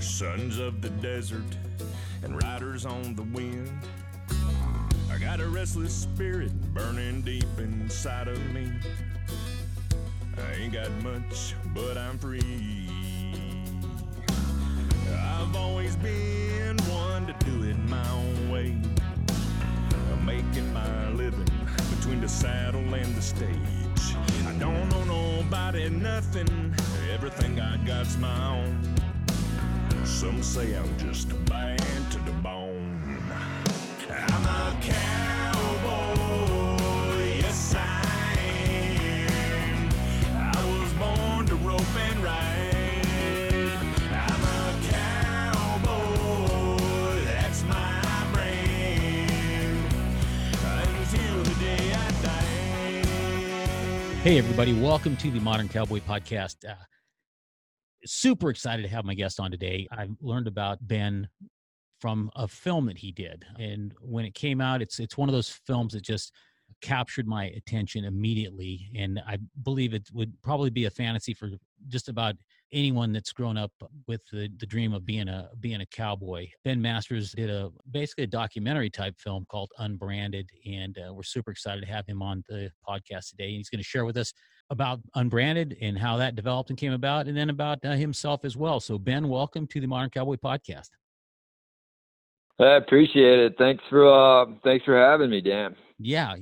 Sons of the desert and riders on the wind. I got a restless spirit burning deep inside of me. I ain't got much, but I'm free. I've always been one to do it my own way. I'm making my living between the saddle and the stage. I don't owe nobody nothing. Everything I got's my own. Some say I'm just a man to the bone. I'm a cowboy, yes I am. I was born to rope and ride. I'm a cowboy, that's my brand, until the day I die. Hey everybody, welcome to the Modern Cowboy Podcast. Super excited to have my guest on today. I learned about Ben from a film that he did. And when it came out, it's one of those films that just captured my attention immediately. And I believe it would probably be a fantasy for just about anyone that's grown up with the dream of being a cowboy. Ben Masters did basically a documentary type film called Unbranded. And we're super excited to have him on the podcast today. And he's going to share with us about Unbranded and how that developed and came about, and then about himself as well. So Ben, welcome to the Modern Cowboy Podcast. I appreciate it. Thanks for having me, Dan. Yeah.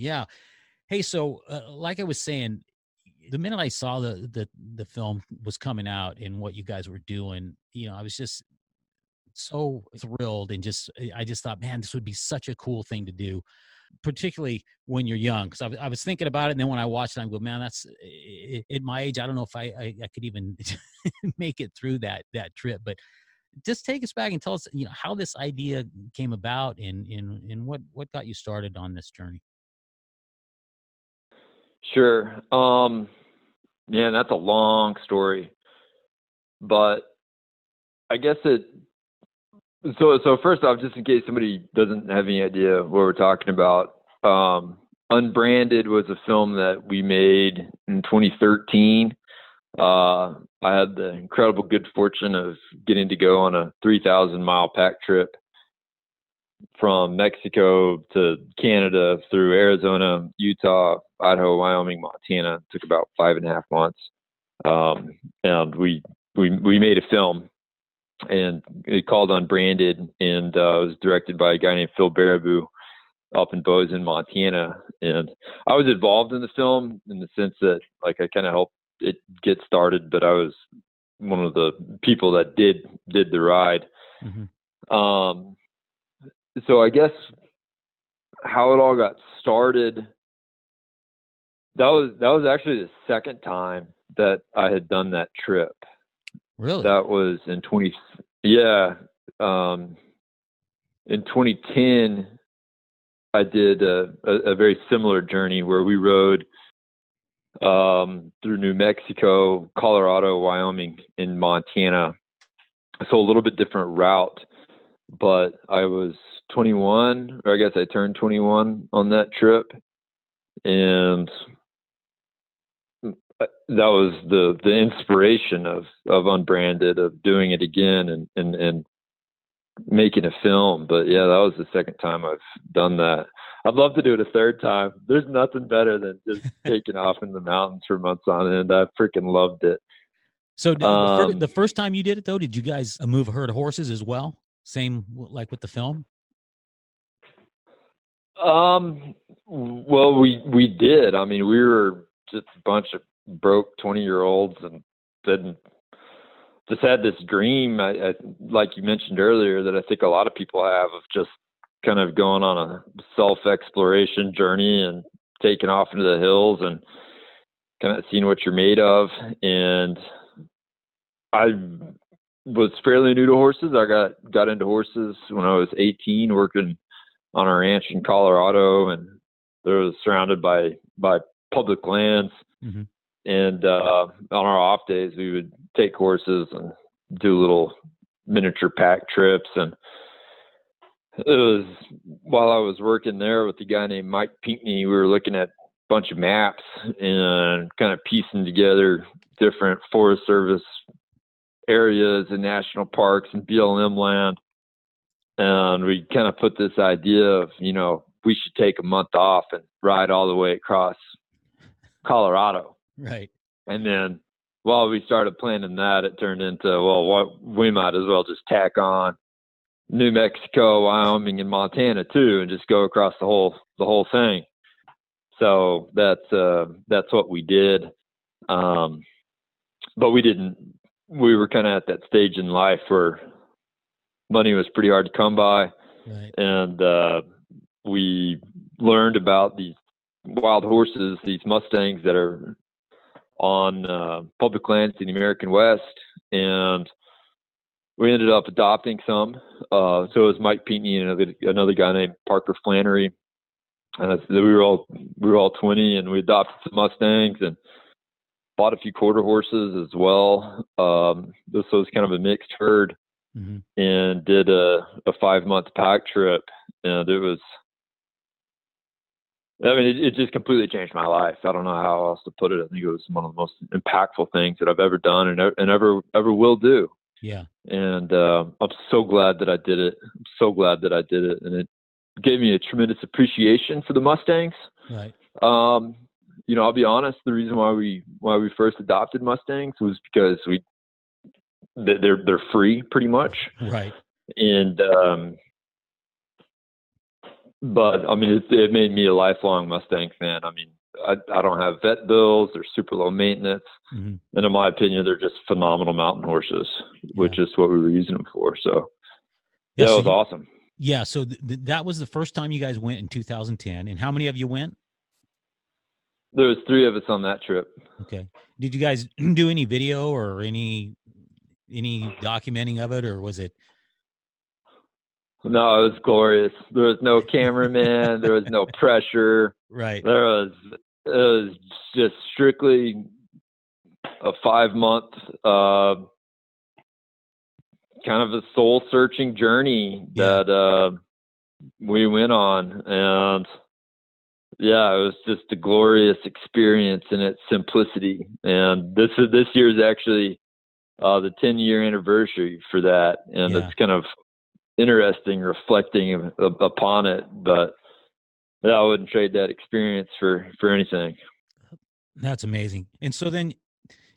Hey, so like I was saying, the minute I saw the film was coming out and what you guys were doing, I was just so thrilled and I just thought, man, this would be such a cool thing to do, particularly when you're young. Because I was thinking about it, and then when I watched it, I go, man, that's at my age, I don't know if I could even make it through that trip. But just take us back and tell us, how this idea came about and what got you started on this journey. Sure. Man, that's a long story. But I guess So first off, just in case somebody doesn't have any idea what we're talking about, Unbranded was a film that we made in 2013. I had the incredible good fortune of getting to go on a 3,000-mile pack trip from Mexico to Canada through Arizona, Utah, Idaho, Wyoming, Montana. It took about 5.5 months. And we made a film. And it called Unbranded, and was directed by a guy named Phil Baribeau up in Bozeman, Montana. And I was involved in the film in the sense that, like, I kind of helped it get started, but I was one of the people that did the ride. Mm-hmm. So I guess how it all got started, that was actually the second time that I had done that trip. Really? That was in 2010, I did a very similar journey where we rode through New Mexico, Colorado, Wyoming, and Montana. So a little bit different route, but I was 21, or I guess I turned 21 on that trip, and that was the inspiration of Unbranded, of doing it again and making a film. But yeah, that was the second time I've done that. I'd love to do it a third time. There's nothing better than just taking off in the mountains for months on end. I freaking loved it. So the first time you did it, though, did you guys move a herd of horses as well? Same like with the film? Well, we did. I mean, we were just a bunch of broke 20-year-olds and then just had this dream, I like you mentioned earlier, that I think a lot of people have, of just kind of going on a self-exploration journey and taking off into the hills and kind of seeing what you're made of. And I was fairly new to horses. I got into horses when I was 18, working on a ranch in Colorado, and there was surrounded by public lands. Mm-hmm. And on our off days, we would take horses and do little miniature pack trips. And it was while I was working there with a guy named Mike Pinckney, we were looking at a bunch of maps and kind of piecing together different Forest Service areas and national parks and BLM land. And we kind of put this idea of, we should take a month off and ride all the way across Colorado. Right. And then while we started planning that, it turned into, we might as well just tack on New Mexico, Wyoming, and Montana too, and just go across the whole thing. So that's what we did. But we were kind of at that stage in life where money was pretty hard to come by. Right. And, we learned about these wild horses, these Mustangs that are on public lands in the American West, and we ended up adopting some. So it was Mike Pinckney and another guy named Parker Flannery, and we were all 20, and we adopted some Mustangs and bought a few quarter horses as well. This was kind of a mixed herd, mm-hmm. and did a 5-month pack trip, and it was. It just completely changed my life. I don't know how else to put it. I think it was one of the most impactful things that I've ever done and ever will do. Yeah. And I'm so glad that I did it. And it gave me a tremendous appreciation for the Mustangs. Right. I'll be honest. The reason why we first adopted Mustangs was because they're free pretty much. Right. And but it made me a lifelong Mustang fan. I don't have vet bills. They're super low maintenance. Mm-hmm. And in my opinion, they're just phenomenal mountain horses, which is what we were using them for. So that was awesome. Yeah. So that was the first time you guys went in 2010. And how many of you went? There was 3 of us on that trip. Okay. Did you guys do any video or any documenting of it, or was it? No, it was glorious. There was no cameraman. There was no pressure. Right. It was just strictly a 5-month, kind of a soul searching journey that, we went on. And it was just a glorious experience in its simplicity. And this year is actually, the 10-year anniversary for that. And it's kind of interesting reflecting upon it, but I wouldn't trade that experience for anything. That's amazing. And so then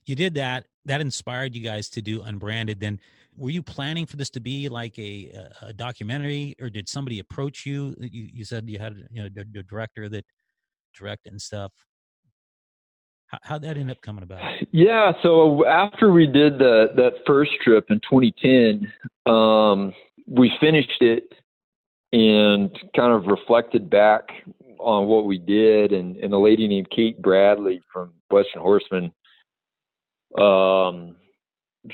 you did that inspired you guys to do Unbranded. Then were you planning for this to be like a documentary, or did somebody approach you? You said you had the director that directed and stuff. How'd that end up coming about? Yeah. So after we did that first trip in 2010, we finished it and kind of reflected back on what we did. And a lady named Kate Bradley from Western Horseman,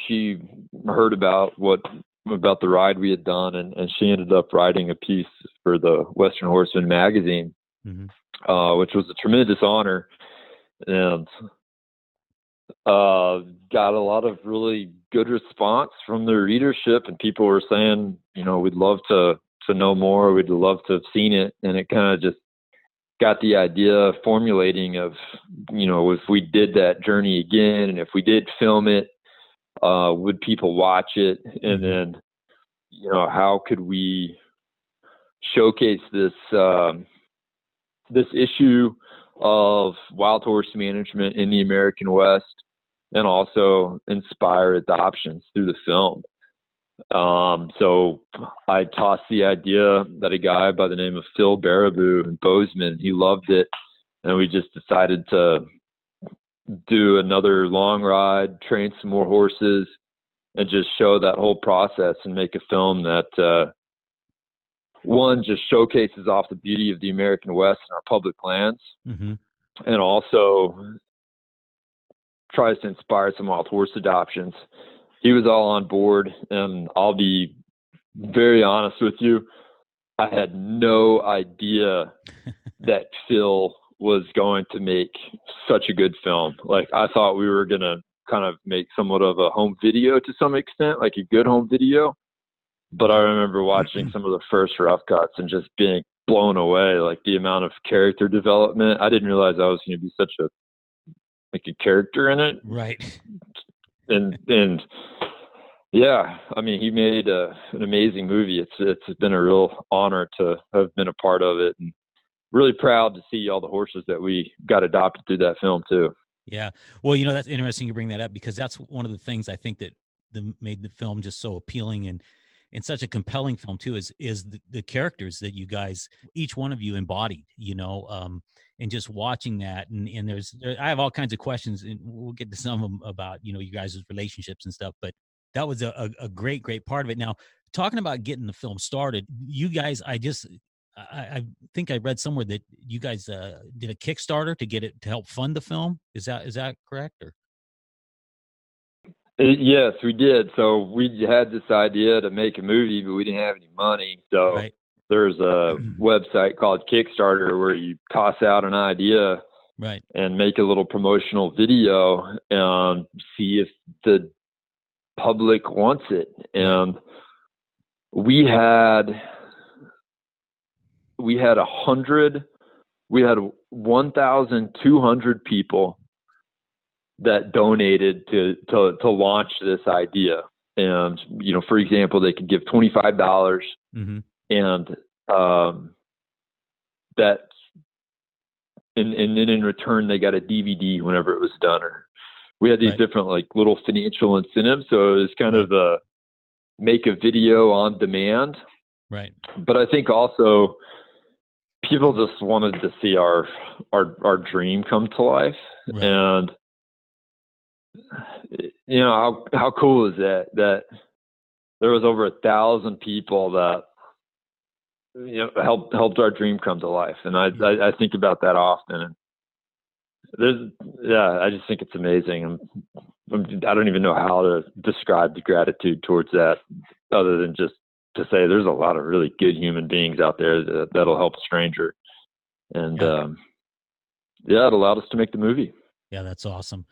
she heard about the ride we had done, and she ended up writing a piece for the Western Horseman magazine, mm-hmm. Which was a tremendous honor, and got a lot of really good response from the readership, and people were saying, we'd love to know more. We'd love to have seen it. And it kind of just got the idea formulating of, if we did that journey again, and if we did film it, would people watch it? And then, how could we showcase this issue of wild horse management in the American West, and also inspire adoptions through the film. So I tossed the idea that a guy by the name of Phil Baribeau in Bozeman, he loved it. And we just decided to do another long ride, train some more horses, and just show that whole process and make a film that, one, just showcases off the beauty of the American West and our public lands. Mm-hmm. And also tries to inspire some wild horse adoptions. He was all on board, and I'll be very honest with you, I had no idea that Phil was going to make such a good film. Like, I thought we were going to kind of make somewhat of a home video to some extent, like a good home video. But I remember watching some of the first rough cuts and just being blown away, like the amount of character development. I didn't realize I was going to be such a character in it. Right. And yeah, I mean, he made an amazing movie. It's been a real honor to have been a part of it, and really proud to see all the horses that we got adopted through that film too. Yeah. Well, you know, that's interesting you bring that up, because that's one of the things I think that made the film just so appealing and such a compelling film too, is the characters that you guys, each one of you embodied, you know, and just watching that. And I have all kinds of questions, and we'll get to some of them about, you know, you guys' relationships and stuff, but that was a great, great part of it. Now, talking about getting the film started, you guys, I think I read somewhere that you guys did a Kickstarter to get it to help fund the film. Is that correct? Or? Yes, we did. So we had this idea to make a movie, but we didn't have any money. So right. There's a website called Kickstarter where you toss out an idea, right, and make a little promotional video and see if the public wants it. And we had 1,200 people that donated to launch this idea. And, you know, for example, they could give $25, mm-hmm, and that, and then in return, they got a DVD whenever it was done. Or we had these different, like, little financial incentives. So it was kind of a make a video on demand. Right. But I think also, people just wanted to see our dream come to life. Right. And, you know, how cool is that there was over 1,000 people that, you know, helped our dream come to life. And I think about that often. And I just think it's amazing. I don't even know how to describe the gratitude towards that, other than just to say there's a lot of really good human beings out there that'll help a stranger. And it allowed us to make the movie. Yeah, that's awesome.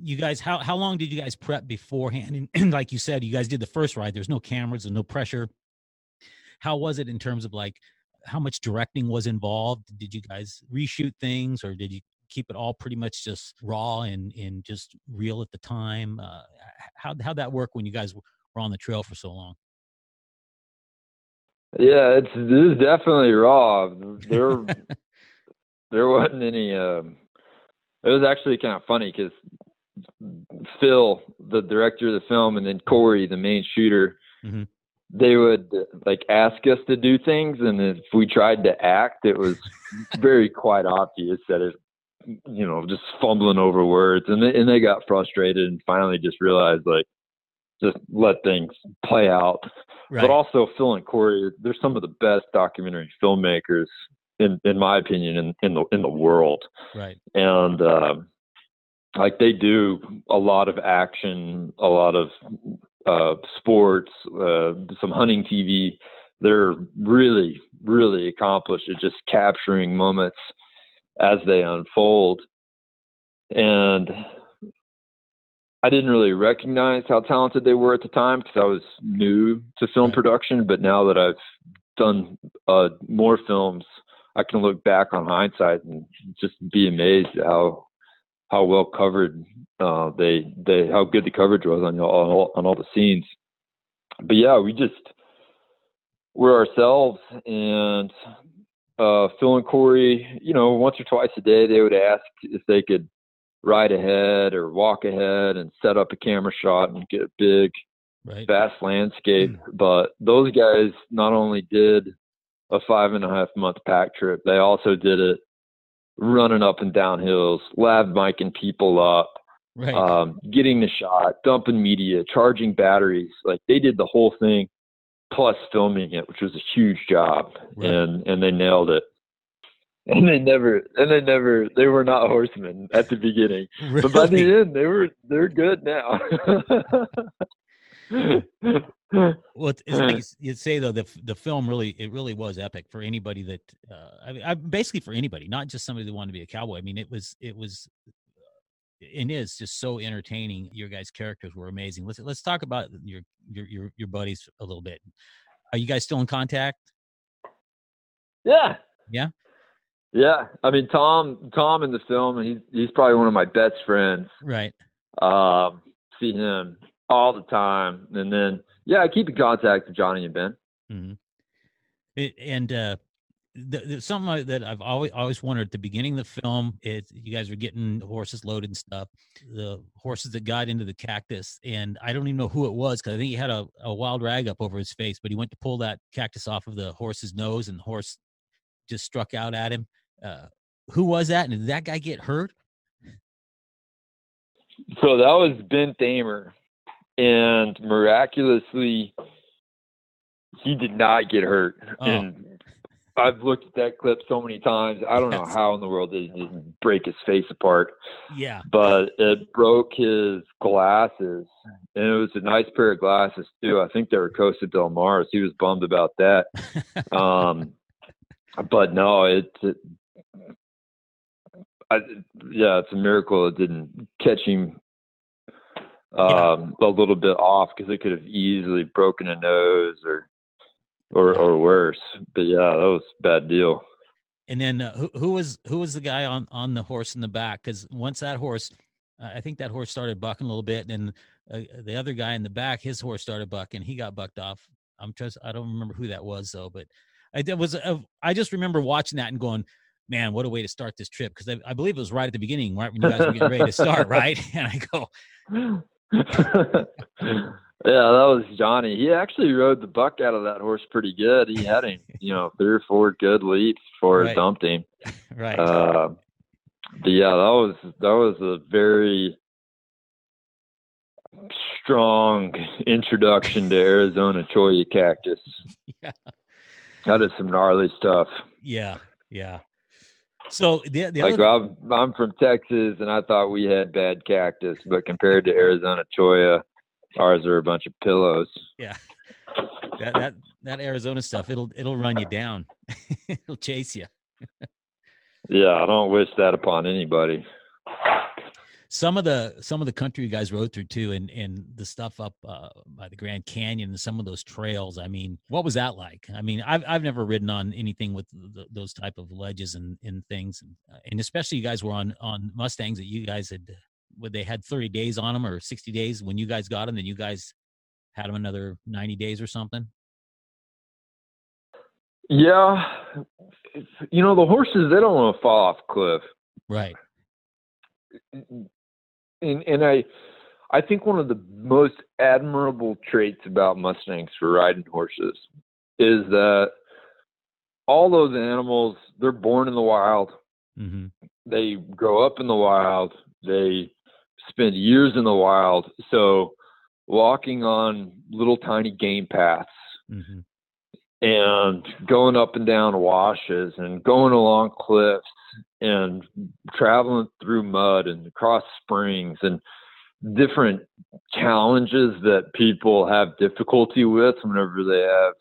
You guys, how long did you guys prep beforehand? And like you said, you guys did the first ride. There's no cameras and no pressure. How was it in terms of, like, how much directing was involved? Did you guys reshoot things, or did you keep it all pretty much just raw and just real at the time? How'd that work when you guys were on the trail for so long? Yeah, this is definitely raw. There wasn't any. It was actually kind of funny because Phil, the director of the film, and then Corey, the main shooter, mm-hmm, they would, like, ask us to do things, and if we tried to act, it was very quite obvious that it, you know, just fumbling over words, and they got frustrated and finally just realized, like, just let things play out. Right. But also Phil and Corey, they're some of the best documentary filmmakers, in my opinion, in the world. Right. And like, they do a lot of action, a lot of sports, some hunting TV. They're really, really accomplished at just capturing moments as they unfold. And I didn't really recognize how talented they were at the time because I was new to film production. But now that I've done more films, I can look back on hindsight and just be amazed at how well covered how good the coverage was on all the scenes. But yeah, we're ourselves. And Phil and Corey, you know, once or twice a day, they would ask if they could ride ahead or walk ahead and set up a camera shot and get a big, vast landscape. But those guys not only did a 5.5-month pack trip, they also did it running up and down hills, lav miking people up, getting the shot, dumping media, charging batteries. Like, they did the whole thing, plus filming it, which was a huge job, and they nailed it. And they were not horsemen at the beginning, really? But by the end, they're good now. Well, it's like you'd say though, the film really was epic for anybody that, basically for anybody, not just somebody that wanted to be a cowboy. I mean, it was, and is just so entertaining. Your guys' characters were amazing. Let's talk about your buddies a little bit. Are you guys still in contact? Yeah. Yeah. Yeah, I mean Tom in the film, he's probably one of my best friends. Right. See him all the time, and then I keep in contact with Johnny and Ben. Mm-hmm. Something that I've always wondered at the beginning of the film is you guys were getting horses loaded and stuff. The horses that got into the cactus, and I don't even know who it was because I think he had a wild rag up over his face, but he went to pull that cactus off of the horse's nose, and the horse just struck out at him. Who was that, and did that guy get hurt? So that was Ben Thamer, and miraculously he did not get hurt. Oh. And I've looked at that clip so many times. I don't know how in the world they didn't break his face apart. Yeah, but it broke his glasses, and it was a nice pair of glasses too. I think they were Costa del Mar. He was bummed about that. But no, it's a miracle it didn't catch him a little bit off, because it could have easily broken a nose or worse. But yeah, that was a bad deal. And then who was the guy on the horse in the back? Because once that horse, I think that horse started bucking a little bit, and the other guy in the back, his horse started bucking. He got bucked off. I don't remember who that was though, but. I just remember watching that and going, man, what a way to start this trip. Because I believe it was right at the beginning, right when you guys were getting ready to start, right? And I go. Yeah, that was Johnny. He actually rode the buck out of that horse pretty good. He had him, 3 or 4 good leaps before it dumped him. Right. But yeah, that was a very strong introduction to Arizona cholla cactus. Yeah. That is some gnarly stuff. Yeah, yeah. So I'm from Texas, and I thought we had bad cactus, but compared to Arizona cholla, ours are a bunch of pillows. Yeah, that Arizona stuff, it'll run you down. It'll chase you. Yeah, I don't wish that upon anybody. Some of the country you guys rode through too, and the stuff up by the Grand Canyon and some of those trails. I mean, what was that like? I mean, I've never ridden on anything with those type of ledges and things, and especially you guys were on Mustangs that you guys had. They had 30 days on them or 60 days when you guys got them, then you guys had them another 90 days or something. Yeah, the horses, they don't want to fall off a cliff, right? And I think one of the most admirable traits about Mustangs for riding horses is that all those animals, they're born in the wild. Mm-hmm. They grow up in the wild. They spend years in the wild. So walking on little tiny game paths, mm-hmm. and going up and down washes and going along cliffs and traveling through mud and across springs and different challenges that people have difficulty with whenever they have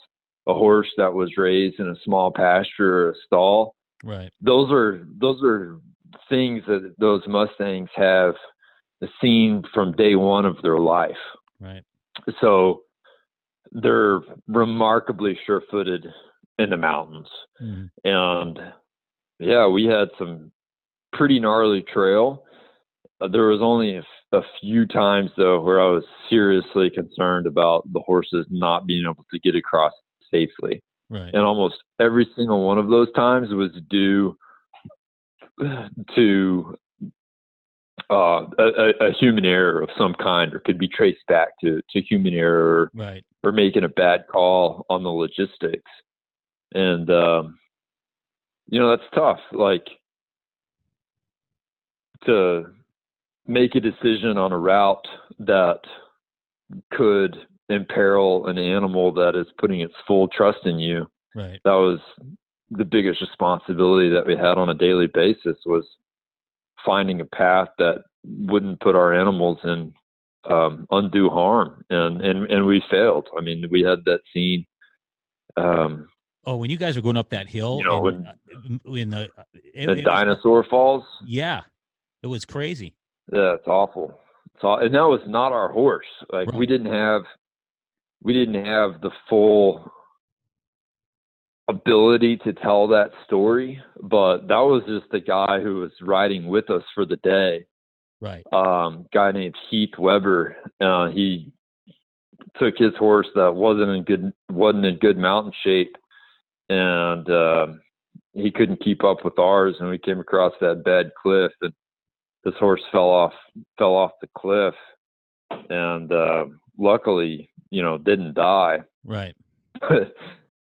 a horse that was raised in a small pasture or a stall. Right. Those are things that those Mustangs have seen from day one of their life. Right. So they're remarkably sure-footed in the mountains. Mm. And yeah, we had some pretty gnarly trail. There was only a few times, though, where I was seriously concerned about the horses not being able to get across safely. Right. And almost every single one of those times was due to a human error of some kind, or could be traced back to human error, right. Or making a bad call on the logistics. And, that's tough, like, to make a decision on a route that could imperil an animal that is putting its full trust in you. Right. That was the biggest responsibility that we had on a daily basis was finding a path that wouldn't put our animals in undue harm. And we failed. I mean, we had that scene. When you guys were going up that hill, you know, when the dinosaur falls. Yeah. It was crazy. Yeah. It's awful. And that was not our horse. Like right. We didn't have the full ability to tell that story, but that was just the guy who was riding with us for the day. Right. Guy named Heath Weber. He took his horse that wasn't in good mountain shape, and he couldn't keep up with ours. And we came across that bad cliff, and this horse fell off the cliff, and luckily, you know, didn't die. Right.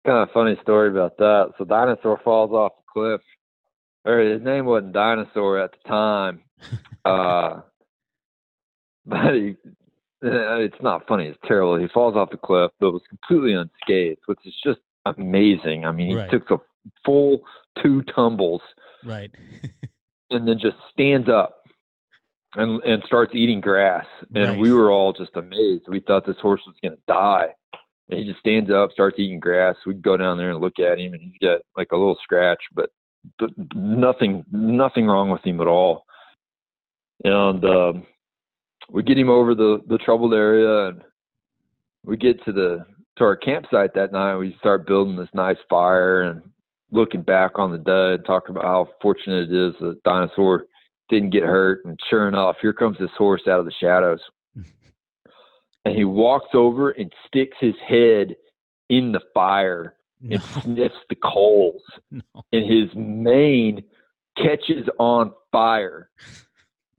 Kind of funny story about that. So Dinosaur falls off the cliff. Or his name wasn't Dinosaur at the time. But it's not funny. It's terrible. He falls off the cliff, but was completely unscathed, which is just amazing. I mean, he took the full 2 tumbles. Right. And then just stands up and starts eating grass. And nice. We were all just amazed. We thought this horse was going to die. And he just stands up, starts eating grass. We go down there and look at him, and he's got like a little scratch, but nothing wrong with him at all. And we get him over the troubled area, and we get to our campsite that night. We start building this nice fire and looking back on the day and talking about how fortunate it is the Dinosaur didn't get hurt. And sure enough, here comes this horse out of the shadows. And he walks over and sticks his head in the fire and sniffs the coals. No. And his mane catches on fire.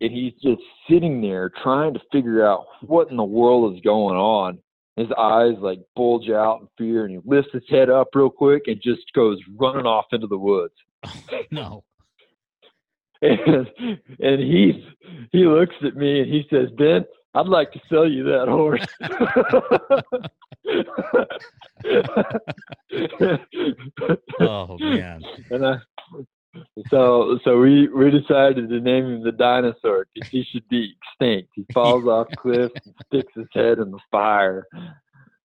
And he's just sitting there trying to figure out what in the world is going on. His eyes like bulge out in fear, and he lifts his head up real quick and just goes running off into the woods. No. And he looks at me and he says, "Ben, I'd like to sell you that horse." Oh man! And so we decided to name him the Dinosaur because he should be extinct. He falls off a cliff and sticks his head in the fire.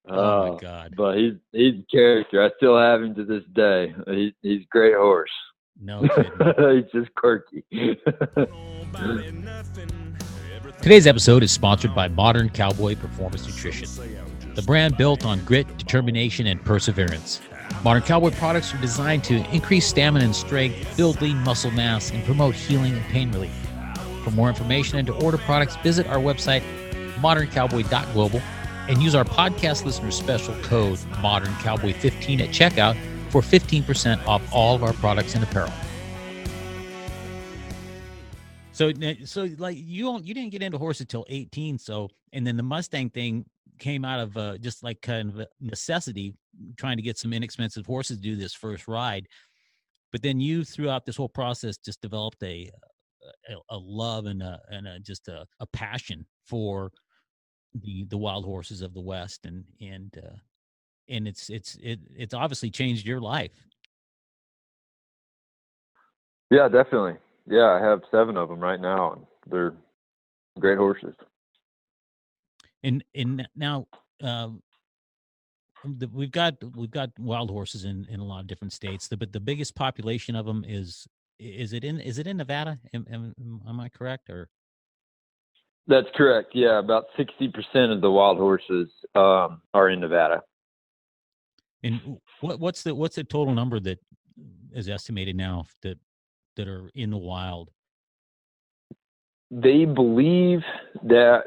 Oh my God! But he's a character. I still have him to this day. He's a great horse. No kidding. He's just quirky. Today's episode is sponsored by Modern Cowboy Performance Nutrition, the brand built on grit, determination, and perseverance. Modern Cowboy products are designed to increase stamina and strength, build lean muscle mass, and promote healing and pain relief. For more information and to order products, visit our website, moderncowboy.global, and use our podcast listener special code ModernCowboy15 at checkout for 15% off all of our products and apparel. So like you didn't get into horses until 18. So, and then the Mustang thing came out of just like kind of a necessity, trying to get some inexpensive horses to do this first ride. But then you, throughout this whole process, just developed a love and a passion for the wild horses of the West, and it's obviously changed your life. Yeah, definitely. Yeah, I have 7 of them right now, and they're great horses. And now we've got wild horses in a lot of different states. But the biggest population of them is it in Nevada? Am I correct? Or that's correct. Yeah, about 60% of the wild horses are in Nevada. And what's the total number that is estimated now that are in the wild? They believe that.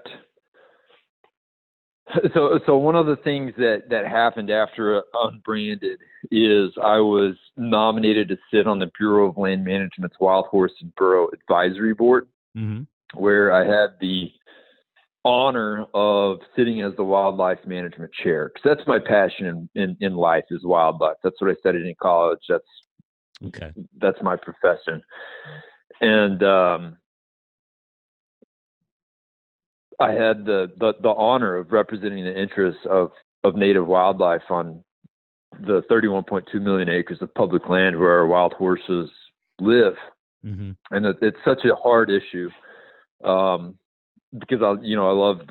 So one of the things that happened after Unbranded is I was nominated to sit on the Bureau of Land Management's Wild Horse and Burro Advisory Board, mm-hmm. where I had the honor of sitting as the wildlife management chair. Because that's my passion in life is wildlife. That's what I studied in college. That's my profession. And I had the honor of representing the interests of native wildlife on the 31.2 million acres of public land where our wild horses live. Mm-hmm. And it's such a hard issue, because I love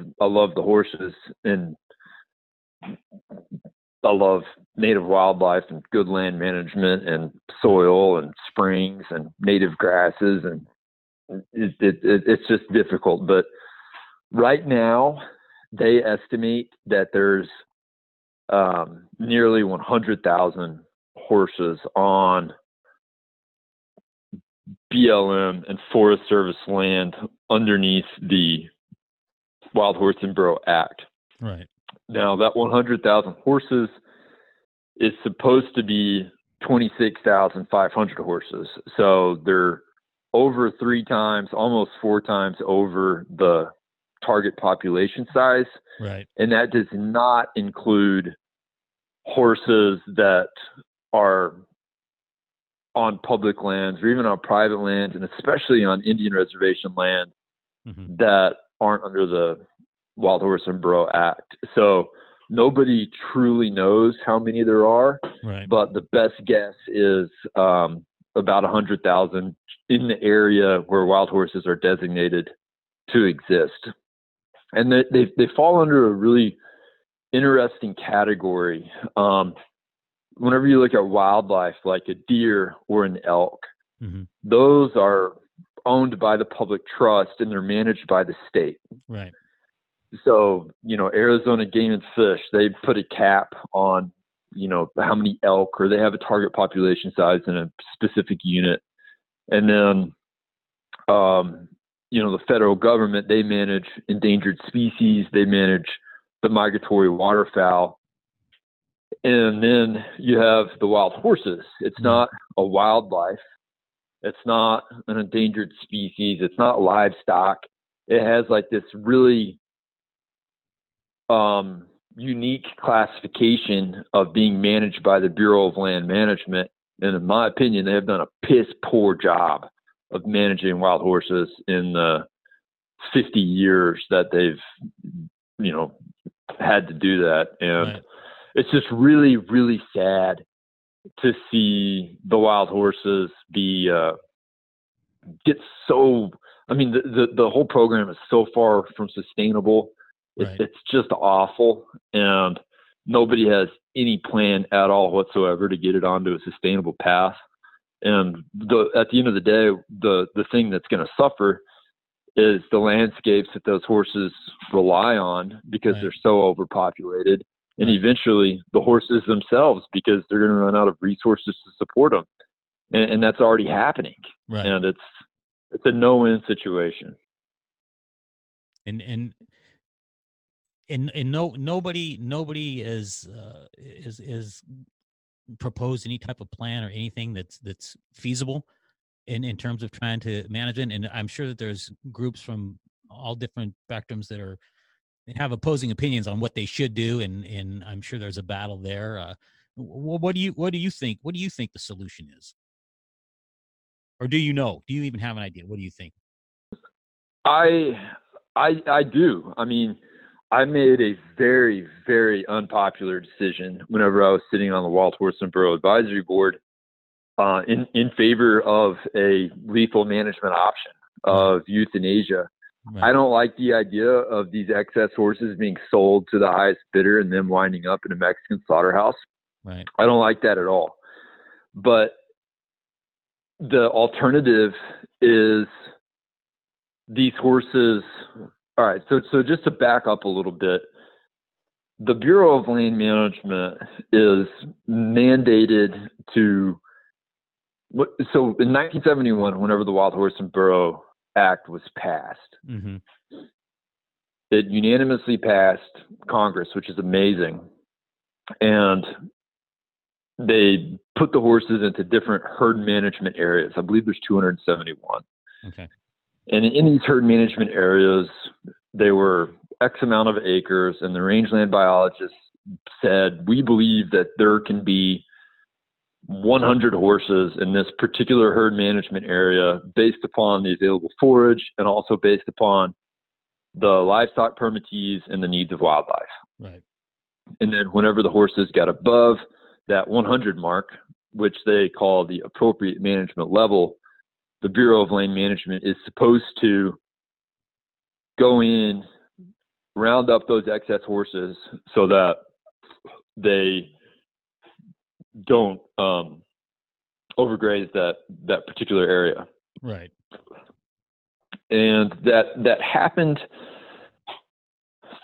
the horses, and I love native wildlife and good land management and soil and springs and native grasses. And it's just difficult. But right now they estimate that there's nearly 100,000 horses on BLM and Forest Service land underneath the Wild Horse and Burro Act. Right. Now, that 100,000 horses is supposed to be 26,500 horses. So they're over three times, almost four times over the target population size. Right. And that does not include horses that are on public lands or even on private lands, and especially on Indian reservation land, mm-hmm. that aren't under the Wild Horse and Burro Act. So nobody truly knows how many there are, right. but the best guess is about 100,000 in the area where wild horses are designated to exist. And they fall under a really interesting category. Whenever you look at wildlife, like a deer or an elk, mm-hmm. those are owned by the public trust and they're managed by the state. Right. So, Arizona Game and Fish, they put a cap on, how many elk, or they have a target population size in a specific unit. And then, the federal government, they manage endangered species, they manage the migratory waterfowl. And then you have the wild horses. It's not a wildlife. It's not an endangered species. It's not livestock. It has like this really unique classification of being managed by the Bureau of Land Management. And in my opinion, they have done a piss poor job of managing wild horses in the 50 years that they've, had to do that. And right. It's just really, really sad to see the wild horses be the whole program is so far from sustainable. Right. It's just awful, and nobody has any plan at all whatsoever to get it onto a sustainable path. And at the end of the day, the thing that's going to suffer is the landscapes that those horses rely on, because right. they're so overpopulated. And eventually the horses themselves, because they're going to run out of resources to support them. And that's already happening. Right. And it's a no-win situation. And nobody is proposed any type of plan or anything that's feasible in terms of trying to manage it. And I'm sure that there's groups from all different spectrums that have opposing opinions on what they should do, and I'm sure there's a battle there. What do you think? What do you think the solution is, or do you know? Do you even have an idea? What do you think? I do. I mean, I made a very, very unpopular decision whenever I was sitting on the Wild Horse and Burro Advisory Board in favor of a lethal management option of euthanasia. Right. I don't like the idea of these excess horses being sold to the highest bidder and them winding up in a Mexican slaughterhouse. Right. I don't like that at all. But the alternative is these horses. All right. So just to back up a little bit, the Bureau of Land Management is mandated to. So in 1971, whenever the Wild Horse and Burro Act was passed. Mm-hmm. It unanimously passed Congress, which is amazing. And they put the horses into different herd management areas. I believe there's 271. Okay. And in these herd management areas, they were X amount of acres, and the rangeland biologists said, we believe that there can be 100 horses in this particular herd management area based upon the available forage and also based upon the livestock permittees and the needs of wildlife. Right. And then whenever the horses got above that 100 mark, which they call the appropriate management level, the Bureau of Land Management is supposed to go in, round up those excess horses so that they don't overgraze that particular area. Right. And that happened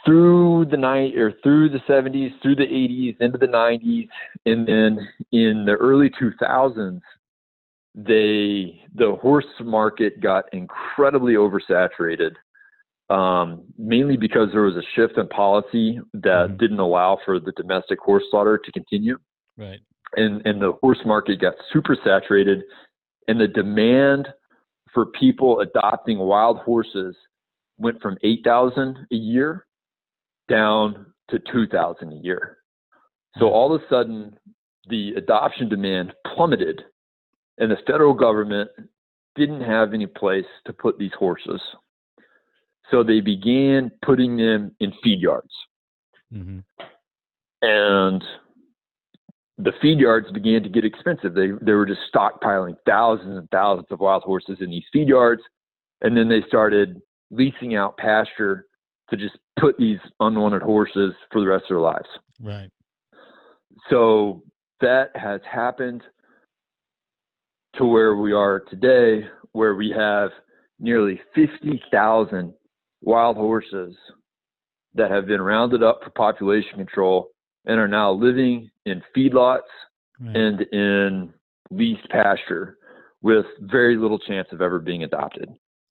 through the through the 70s, through the 80s, into the 90s, and then in the early 2000s, the horse market got incredibly oversaturated, mainly because there was a shift in policy that mm-hmm. didn't allow for the domestic horse slaughter to continue. Right. And the horse market got super saturated, and the demand for people adopting wild horses went from 8,000 a year down to 2,000 a year. So all of a sudden, the adoption demand plummeted, and the federal government didn't have any place to put these horses. So they began putting them in feed yards. Mm-hmm. And the feed yards began to get expensive. They were just stockpiling thousands and thousands of wild horses in these feed yards. And then they started leasing out pasture to just put these unwanted horses for the rest of their lives. Right. So that has happened to where we are today, where we have nearly 50,000 wild horses that have been rounded up for population control and are now living in feedlots right. and in leased pasture with very little chance of ever being adopted,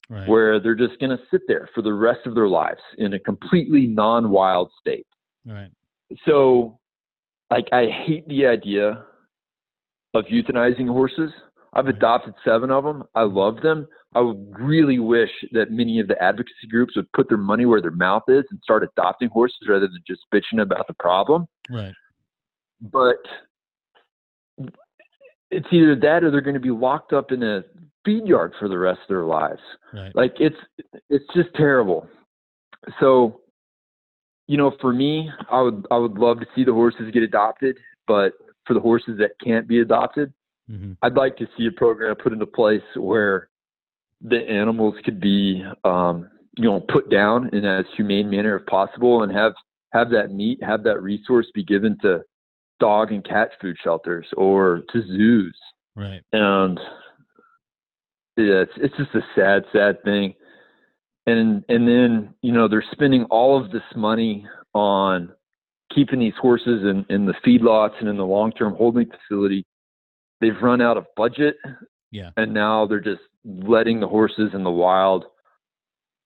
right. where they're just going to sit there for the rest of their lives in a completely non-wild state. Right. So, I hate the idea of euthanizing horses. I've adopted 7 of them. I love them. I would really wish that many of the advocacy groups would put their money where their mouth is and start adopting horses rather than just bitching about the problem. Right. But it's either that or they're going to be locked up in a feed yard for the rest of their lives. Right. It's just terrible. So, for me, I would love to see the horses get adopted, but for the horses that can't be adopted, mm-hmm. I'd like to see a program put into place where the animals could be, put down in as humane manner as possible, and have that meat, have that resource be given to dog and cat food shelters or to zoos. Right. And it's just a sad, sad thing. And then, they're spending all of this money on keeping these horses in the feedlots and in the long-term holding facility. They've run out of budget, and now they're just letting the horses in the wild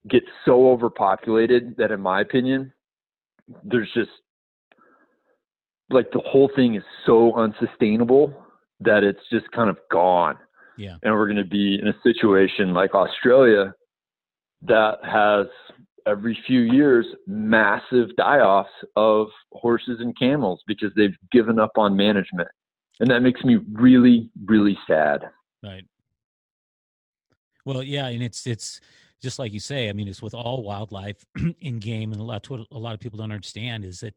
get so overpopulated that, in my opinion, there's just the whole thing is so unsustainable that it's just kind of gone. Yeah. And we're going to be in a situation like Australia that has every few years massive die-offs of horses and camels because they've given up on management. And that makes me really, really sad. Right. Well, yeah, and it's just like you say. I mean, it's with all wildlife in game, and a lot of people don't understand is that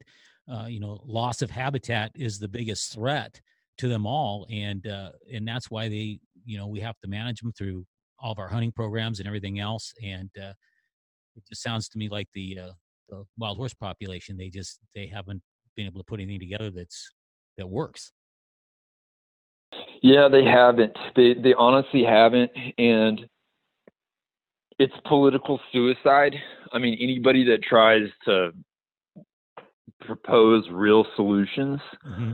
loss of habitat is the biggest threat to them all, and that's why they we have to manage them through all of our hunting programs and everything else. And it just sounds to me like the wild horse population they haven't been able to put anything together that works. Yeah, they haven't. They honestly haven't, and it's political suicide. I mean, anybody that tries to propose real solutions, mm-hmm.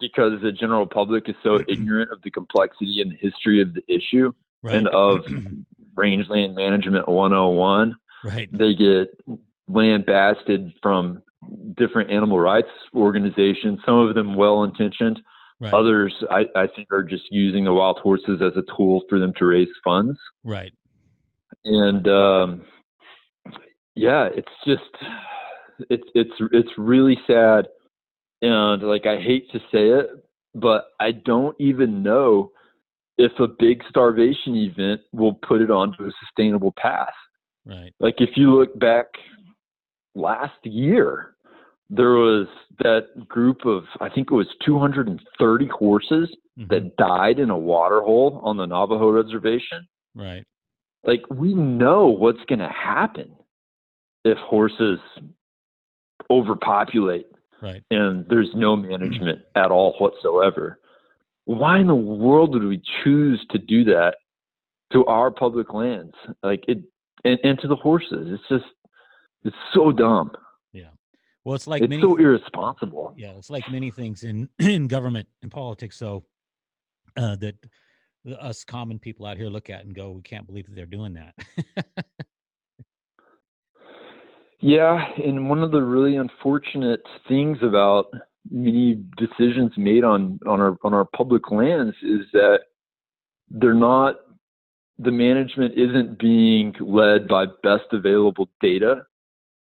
Because the general public is so ignorant of the complexity and the history of the issue right. and of rangeland management 101, right. they get lambasted from different animal rights organizations, some of them well-intentioned. Right. Others, I think, are just using the wild horses as a tool for them to raise funds. Right. And it's just it's really sad, and I hate to say it, but I don't even know if a big starvation event will put it onto a sustainable path. Right. If you look back last year, there was that group of, I think it was 230 horses that died in a water hole on the Navajo reservation. Right. Like, we know what's going to happen if horses overpopulate. Right. And there's no management at all whatsoever. Why in the world would we choose to do that to our public lands? Like, it, and to the horses, it's just, it's so dumb. Yeah. Well, it's like, it's so irresponsible. Yeah. It's like many things in government and politics. So, that us common people out here look at and go, we can't believe that they're doing that. Yeah. And one of the really unfortunate things about many decisions made on our public lands is that they're not, the management isn't being led by best available data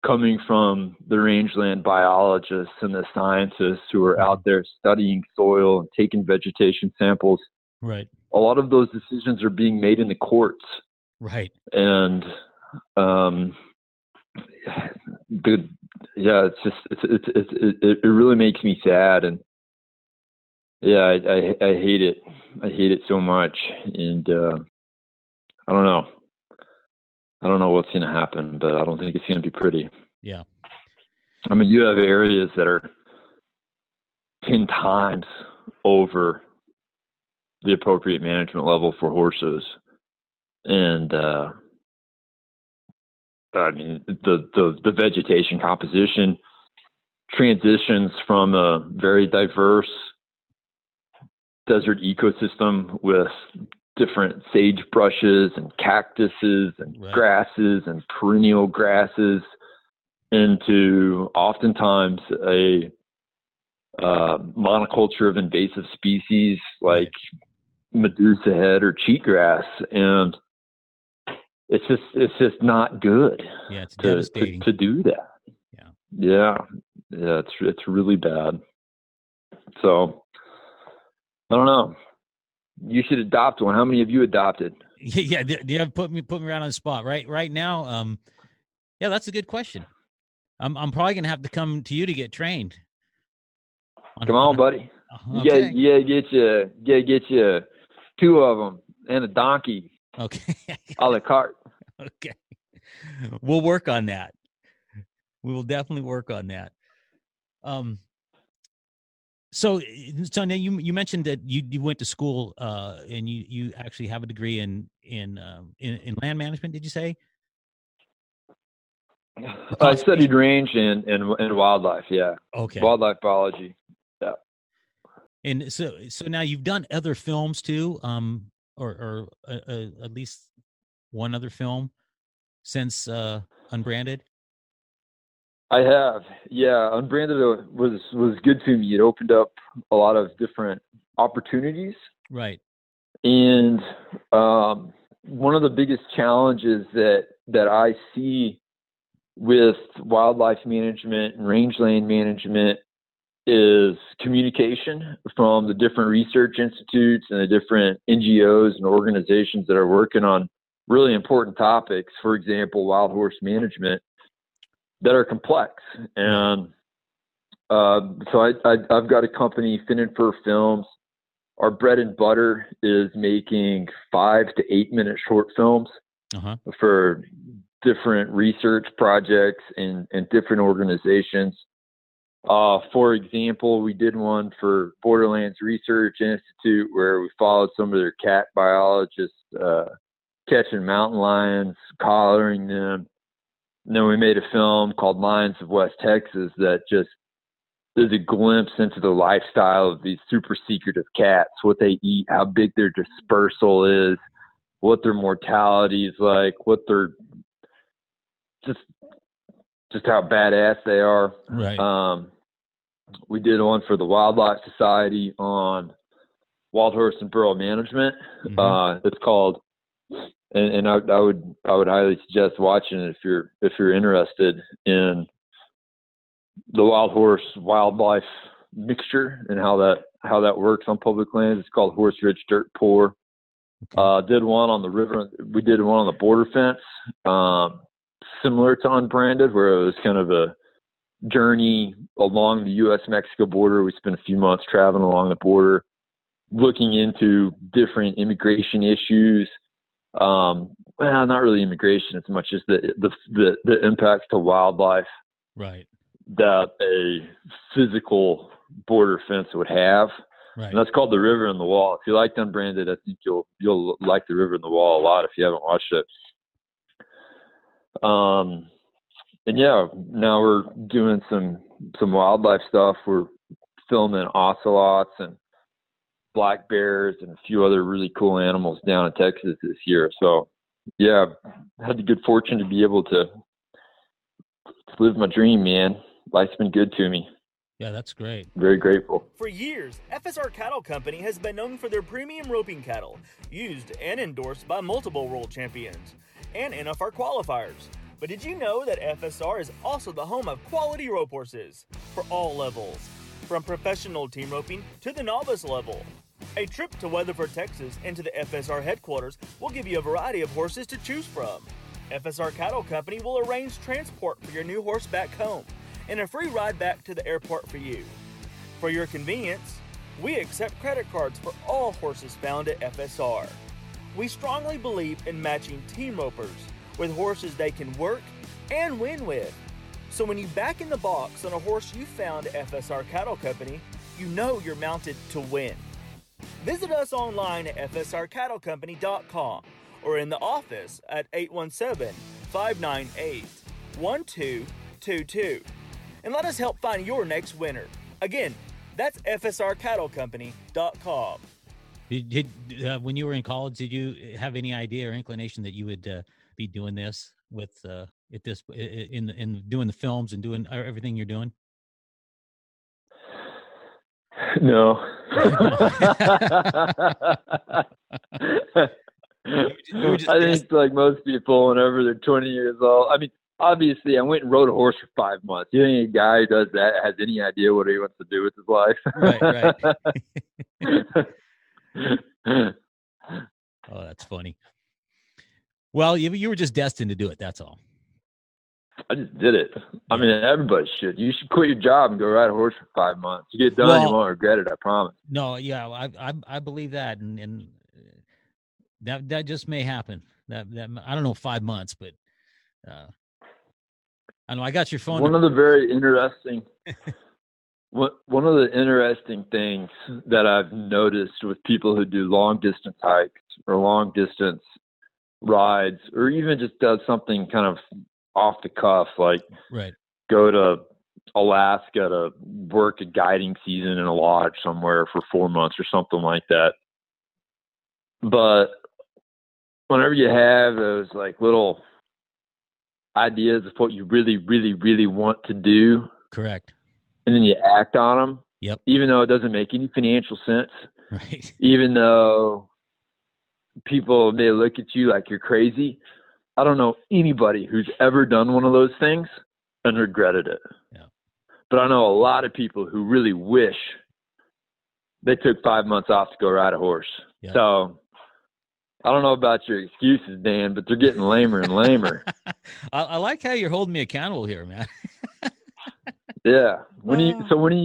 coming from the rangeland biologists and the scientists who are out there studying soil and taking vegetation samples. Right. A lot of those decisions are being made in the courts. Right. And, it's just, it really makes me sad. And yeah, I hate it. I hate it so much. And, I don't know what's going to happen, but I don't think it's going to be pretty. Yeah. I mean, you have areas that are 10 times over the appropriate management level for horses. And, I mean, the vegetation composition transitions from a very diverse desert ecosystem with different sage brushes and cactuses and grasses and perennial grasses into oftentimes a monoculture of invasive species like Medusa head or cheatgrass. And it's just not good. Yeah, it's devastating to do that. Yeah. It's really bad. So I don't know. You should adopt one. How many of you adopted? Yeah. Yeah. Put me right on the spot right now. Yeah, that's a good question. I'm probably going to have to come to you to get trained. Come on, buddy. Okay. Yeah. Get you 2 of them and a donkey. Okay. A la carte. Okay. We'll work on that. We will definitely work on that. So now you mentioned that you went to school and you actually have a degree in land management, did you say? I studied range and wildlife, yeah. Okay. Wildlife biology. Yeah. And so now you've done other films too. Or at least one other film since Unbranded? I have. Yeah, Unbranded was good to me. It opened up a lot of different opportunities. Right. And one of the biggest challenges that I see with wildlife management and rangeland management is communication from the different research institutes and the different NGOs and organizations that are working on really important topics, for example, wild horse management, that are complex. And so I've got a company, Finn and Fur Films. Our bread and butter is making 5 to 8 minute short films for different research projects and different organizations. For example, we did one for Borderlands Research Institute where we followed some of their cat biologists catching mountain lions, collaring them. And then we made a film called Lions of West Texas that just is a glimpse into the lifestyle of these super secretive cats, what they eat, how big their dispersal is, what their mortality is like, what their just how badass they are. Right. We did one for the Wildlife Society on Wild Horse and Burro management. It's called, and I would highly suggest watching it if you're interested in the wild horse wildlife mixture and how that works on public lands. It's called Horse Ridge Dirt Poor. Okay. Did one on the river. We did one on the border fence. Similar to Unbranded, where it was kind of a journey along the U.S.-Mexico border. We spent a few months traveling along the border, looking into different immigration issues. Well, not really immigration as much as the impacts to wildlife, right, that a physical border fence would have. Right. And that's called The River and the Wall. If you liked Unbranded, I think you'll like The River and the Wall a lot if you haven't watched it. And yeah, now we're doing some wildlife stuff. We're filming ocelots and black bears and a few other really cool animals down in Texas this year. So yeah, I had the good fortune to be able to live my dream, man. Life's been good to me. Yeah, that's great. Very grateful. For years, FSR Cattle Company has been known for their premium roping cattle, used and endorsed by multiple world champions and NFR qualifiers. But did you know that FSR is also the home of quality rope horses for all levels, from professional team roping to the novice level? A trip to Weatherford, Texas, and to the FSR headquarters will give you a variety of horses to choose from. FSR Cattle Company will arrange transport for your new horse back home and a free ride back to the airport for you. For your convenience, we accept credit cards for all horses found at FSR. We strongly believe in matching team ropers with horses they can work and win with. So when you back in the box on a horse you found at FSR Cattle Company, you know you're mounted to win. Visit us online at fsrcattlecompany.com or in the office at 817-598-1222. And let us help find your next winner. Again, that's fsrcattlecompany.com. When you were in college, did you have any idea or inclination that you would be doing this in doing the films and doing everything you're doing? No. I think, like most people, whenever they're 20 years old, I mean, obviously, I went and rode a horse for 5 months. You think a guy who does that has any idea what he wants to do with his life? Right. Oh, that's funny. Well, you were just destined to do it. That's all. I just did it. I mean, everybody should. You should quit your job and go ride a horse for 5 months. You get done, you won't regret it. I promise. No, yeah, I believe that, and that just may happen. That I don't know, 5 months, but I know I got your phone. One of the interesting things that I've noticed with people who do long distance hikes or long distance rides, or even just does something kind of off the cuff, like go to Alaska to work a guiding season in a lodge somewhere for 4 months or something like that. But whenever you have those like little ideas of what you really, really, really want to do. Correct. And then you act on them. Yep. Even though it doesn't make any financial sense. Right. Even though people, they look at you like you're crazy. I don't know anybody who's ever done one of those things and regretted it. Yeah. But I know a lot of people who really wish they took 5 months off to go ride a horse. Yep. So I don't know about your excuses, Dan, but they're getting lamer and lamer. I like how you're holding me accountable here, man. Yeah. When are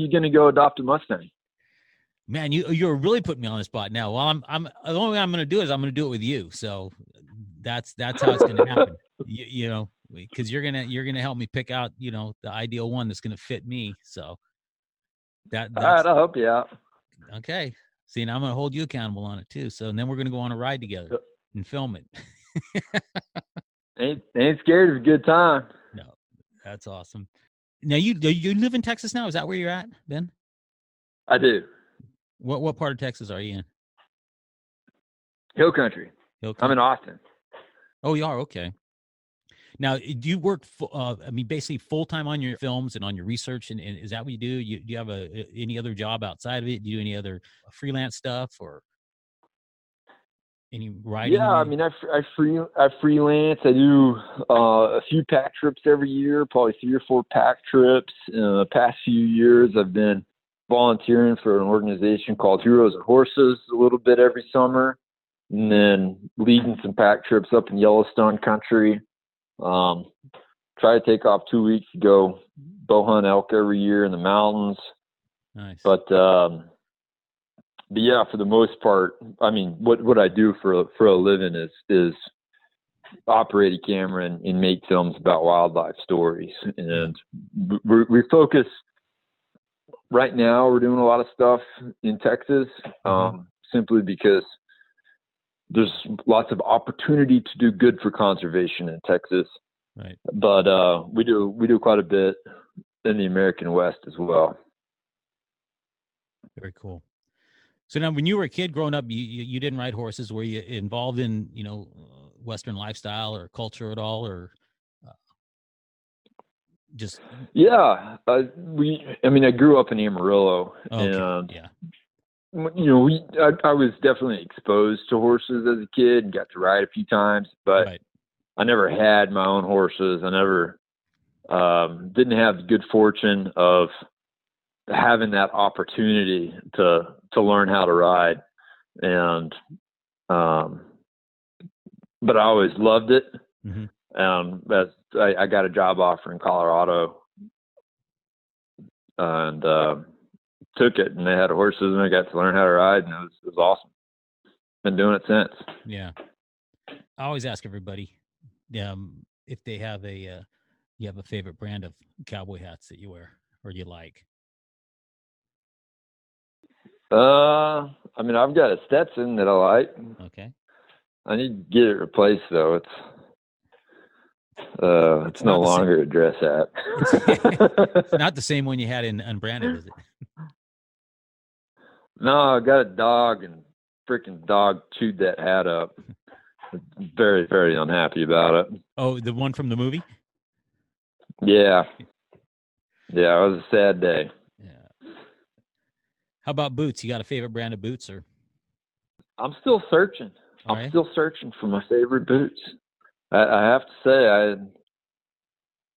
you gonna go adopt a Mustang? Man, you're really putting me on the spot now. Well, the only way I'm gonna do is I'm gonna do it with you. So that's how it's gonna happen. You know, because you're gonna help me pick out, you know, the ideal one that's gonna fit me. So all right, I'll help you out. Okay. See, now I'm going to hold you accountable on it too. So, and then we're going to go on a ride together and film it. Ain't scared of a good time. No, that's awesome. Now you live in Texas now. Is that where you're at, Ben? I do. What part of Texas are you in? Hill country. I'm in Austin. Oh, you are? Okay. Now, do you work basically full-time on your films and on your research, and is that what you do? Do you have any other job outside of it? Do you do any other freelance stuff or any writing? Yeah, I mean, I freelance. I do a few pack trips every year, probably 3 or 4 pack trips. In the past few years, I've been volunteering for an organization called Heroes and Horses a little bit every summer, and then leading some pack trips up in Yellowstone country. try to take off 2 weeks to go bow hunt elk every year in the mountains. Nice. But yeah, for the most part, I mean, what I do for a living is operate a camera and make films about wildlife stories. And we focus right now. We're doing a lot of stuff in Texas, simply because there's lots of opportunity to do good for conservation in Texas. Right. But we do quite a bit in the American West as well. Very cool. So now, when you were a kid growing up, you didn't ride horses. Were you involved in, you know, Western lifestyle or culture at all, or just? Yeah, I grew up in Amarillo, and yeah, you know, I was definitely exposed to horses as a kid and got to ride a few times, but right. I never had my own horses. I never didn't have the good fortune of having that opportunity to learn how to ride. And but I always loved it. Mm-hmm. I got a job offer in Colorado and took it, and they had horses, and I got to learn how to ride, and it was awesome. Been doing it since. Yeah. I always ask everybody if they have a favorite brand of cowboy hats that you wear or you like. I mean, I've got a Stetson that I like. Okay. I need to get it replaced though. It's no longer a dress hat. It's not the same one you had in Unbranded, is it? No, I got a dog, and freaking dog chewed that hat up. Very, very unhappy about it. Oh, the one from the movie? Yeah. Yeah, it was a sad day. How about boots? You got a favorite brand of boots, or? I'm still searching. All right. I'm still searching for my favorite boots. I have to say,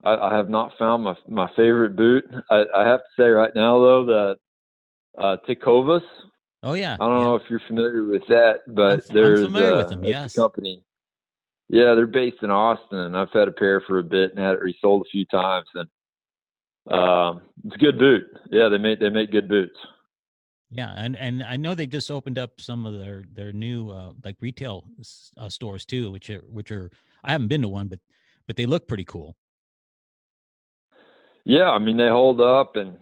I have not found my favorite boot. I have to say right now, though, that Takovas. Oh yeah. I don't know if you're familiar with that, but I'm familiar with them. Yes. A company. Yeah, they're based in Austin, and I've had a pair for a bit and had it resold a few times, and it's a good boot. Yeah, they make good boots. Yeah, and I know they just opened up some of their new retail stores too, which are I haven't been to one, but they look pretty cool. Yeah, I mean, they hold up, and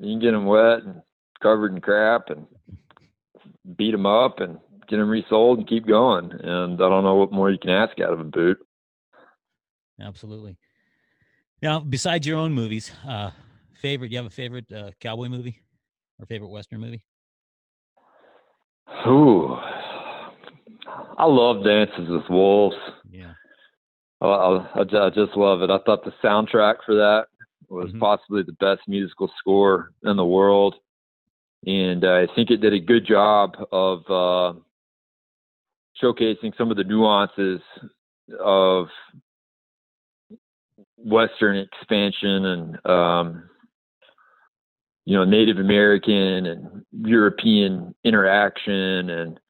you can get them wet and covered in crap, and beat them up, and get them resold, and keep going. And I don't know what more you can ask out of a boot. Absolutely. Now, besides your own movies, you have a favorite cowboy movie? Or favorite Western movie? Ooh, I love Dances with Wolves. Yeah, I just love it. I thought the soundtrack for that was possibly the best musical score in the world, and I think it did a good job of showcasing some of the nuances of Western expansion and you know, Native American and European interaction, and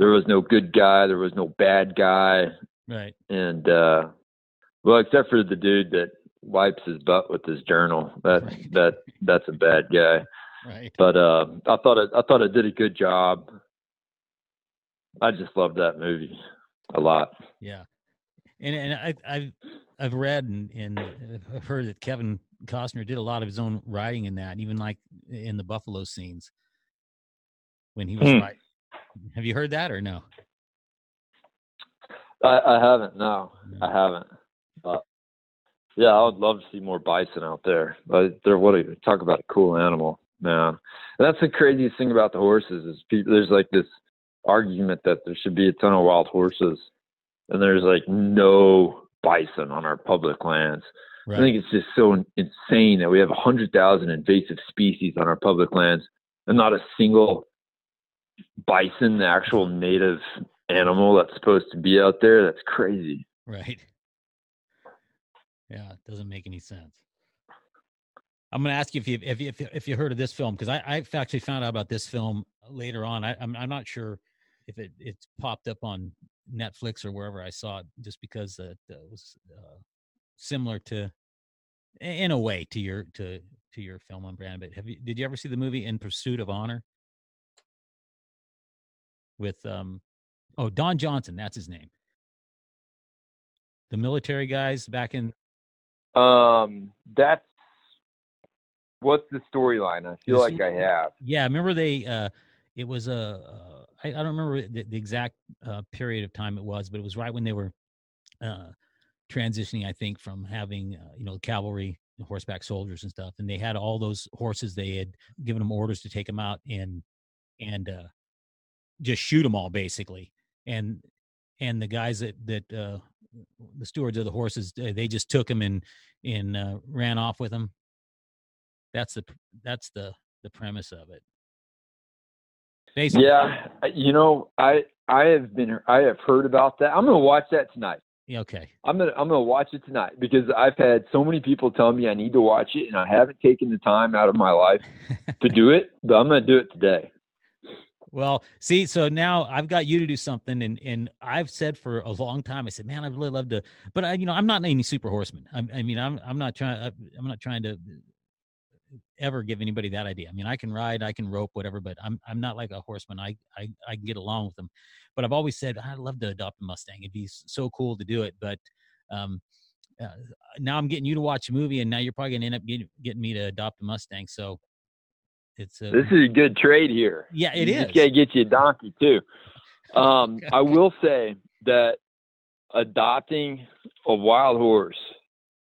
there was no good guy, there was no bad guy. Right. And, well, except for the dude that wipes his butt with his journal, that's a bad guy. Right. But, I thought it did a good job. I just loved that movie a lot. Yeah. And I've read and heard that Kevin Costner did a lot of his own writing in that, even like in the buffalo scenes when he was right. Have you heard that or no? I haven't. No. I haven't. But yeah, I would love to see more bison out there. But they're talk about a cool animal, man. And that's the craziest thing about the horses is people. There's like this argument that there should be a ton of wild horses, and there's like no bison on our public lands. Right. I think it's just so insane that we have 100,000 invasive species on our public lands and not a single bison, the actual native animal that's supposed to be out there. That's crazy. Right. Yeah, it doesn't make any sense. I'm going to ask you if you heard of this film, because I've actually found out about this film later on. I'm not sure if it's popped up on Netflix or wherever I saw it, just because it was similar to, in a way, to your film Unbranded. But did you ever see the movie In Pursuit of Honor? With Don Johnson, that's his name. The military guys back in. That's what's the storyline? I feel like I have. Yeah, remember they. It was I don't remember the exact period of time it was, but it was right when they were transitioning, I think, from having cavalry, horseback soldiers and stuff, and they had all those horses. They had given them orders to take them out and just shoot them all, basically. And the guys that the stewards of the horses, they just took them and ran off with them. That's the premise of it. Basically. Yeah, I have heard about that. I'm gonna watch that tonight. Okay. I'm gonna watch it tonight because I've had so many people tell me I need to watch it, and I haven't taken the time out of my life to do it. But I'm gonna do it today. Well, see, so now I've got you to do something, and I've said for a long time, I said, man, I'd really love to, but I'm not any super horseman. I'm not trying to ever give anybody that idea. I mean, I can ride, I can rope, whatever, but I'm not like a horseman. I can get along with them, but I've always said I'd love to adopt a Mustang. It'd be so cool to do it. But now I'm getting you to watch a movie, and now you're probably gonna end up getting me to adopt a Mustang. So this is a good trade here. Yeah, it is. You can't get you a donkey too. I will say that adopting a wild horse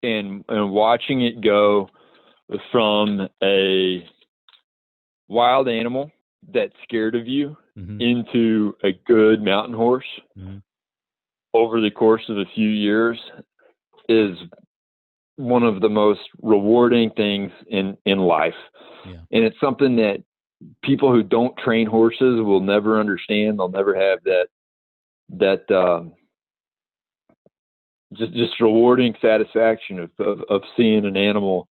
and watching it go from a wild animal that's scared of you mm-hmm. into a good mountain horse mm-hmm. over the course of a few years is one of the most rewarding things in life. Yeah. And it's something that people who don't train horses will never understand. They'll never have that just rewarding satisfaction of seeing an animal,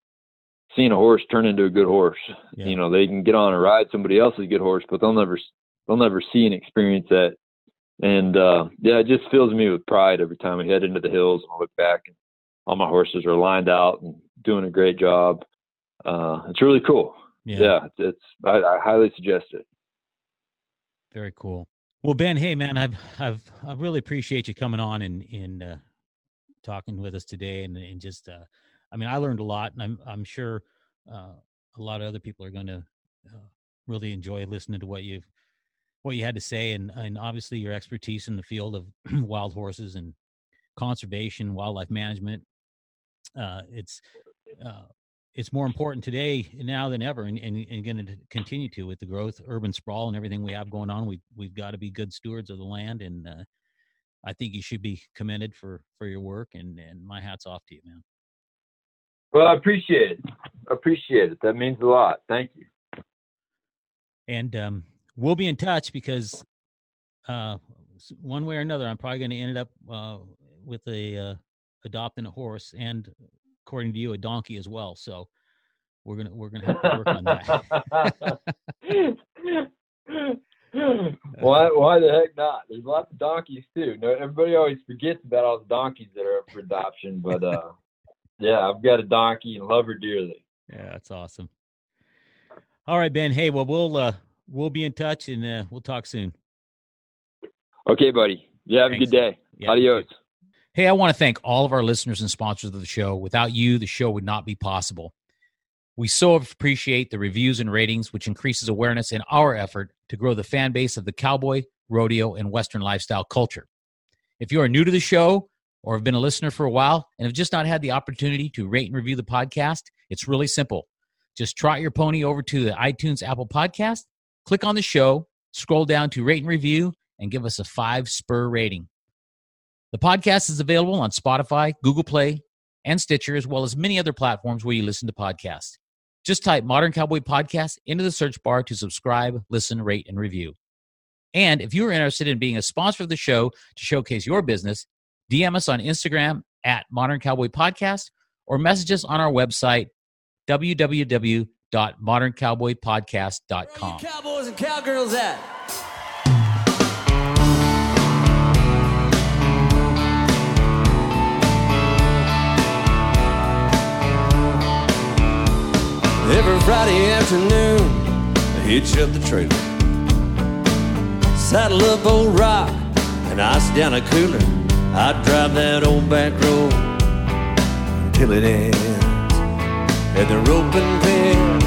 seeing a horse turn into a good horse. Yeah. They can get on a ride somebody else's good horse, but they'll never see and experience that. And it just fills me with pride every time we head into the hills and I look back and all my horses are lined out and doing a great job. It's really cool. Yeah, I highly suggest it. Very cool. Well, Ben, hey man, I really appreciate you coming on and talking with us today and just I learned a lot, and I'm sure a lot of other people are going to really enjoy listening to what you had to say, and obviously your expertise in the field of wild horses and conservation, wildlife management. It's more important today now than ever, and going to continue to with the growth, urban sprawl, and everything we have going on. We've got to be good stewards of the land, and I think you should be commended for your work. And my hat's off to you, man. Well, I appreciate it. That means a lot. Thank you. And we'll be in touch because one way or another, I'm probably going to end up with adopting a horse and, according to you, a donkey as well. So we're gonna have to work on that. Why the heck not? There's lots of donkeys too. No, everybody always forgets about all the donkeys that are up for adoption, but. Yeah, I've got a donkey and love her dearly. Yeah, that's awesome. All right, Ben. Hey, well, we'll be in touch and we'll talk soon. Okay, buddy. Yeah, have Thanks. A good day. Yeah, adios. Hey, I want to thank all of our listeners and sponsors of the show. Without you, the show would not be possible. We so appreciate the reviews and ratings, which increases awareness in our effort to grow the fan base of the cowboy, rodeo, and Western lifestyle culture. If you are new to the show, or have been a listener for a while and have just not had the opportunity to rate and review the podcast, it's really simple. Just trot your pony over to the iTunes Apple Podcast, click on the show, scroll down to rate and review, and give us a 5-spur rating. The podcast is available on Spotify, Google Play, and Stitcher, as well as many other platforms where you listen to podcasts. Just type Modern Cowboy Podcast into the search bar to subscribe, listen, rate, and review. And if you are interested in being a sponsor of the show to showcase your business, DM us on Instagram at Modern Cowboy Podcast or message us on our website, www.moderncowboypodcast.com. Where are you cowboys and cowgirls at? Friday afternoon, I hitch up the trailer, saddle up old Rock, and ice down a cooler. I drive that old back road until it ends at the rope and pin.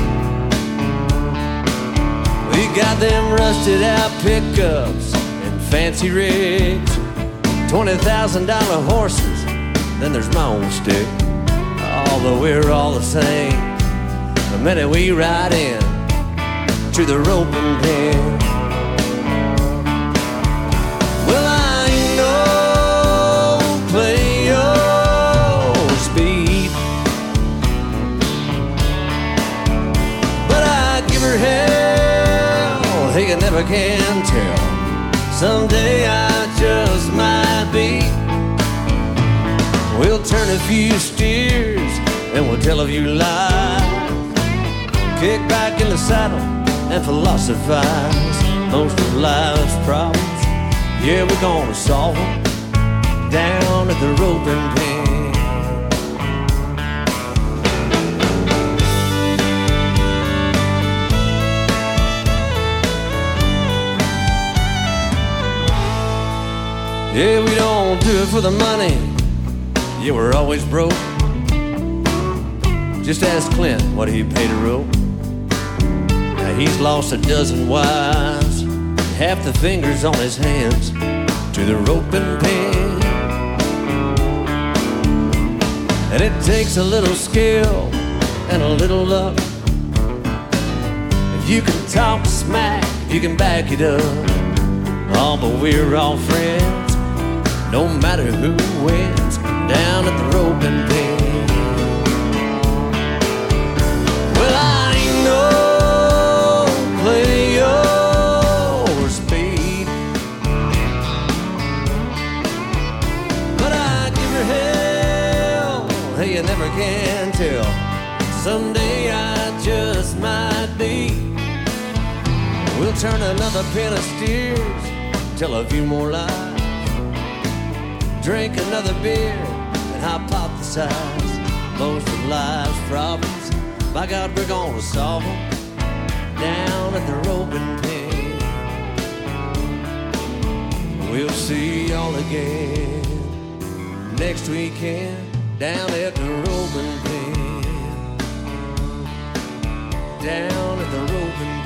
We got them rusted out pickups and fancy rigs, $20,000 horses, then there's my own stick. Although we're all the same, the minute we ride in to the roping pen. Well, I ain't no player speed, but I give her hell, he never can tell. Someday I just might be. We'll turn a few steers and we'll tell a few lies, kick back in the saddle and philosophize. Most of life's problems, yeah, we're gonna solve them down at the roping pen. Yeah, we don't do it for the money, yeah, we're always broke. Just ask Clint what he paid a rope. Now he's lost a dozen wives, half the fingers on his hands to the rope and pin. And it takes a little skill and a little luck. If you can talk smack, you can back it up. Oh, but we're all friends, no matter who wins, down at the rope and pin. Well, I ain't no player speed, but I give her hell, hey, you never can tell. Someday I just might be. We'll turn another pen of steers, tell a few more lies, drink another beer, hypothesize. Most of life's problems, by God, we're gonna solve them down at the roping pen. We'll see y'all again next weekend down at the roping pen. Down at the roping pen.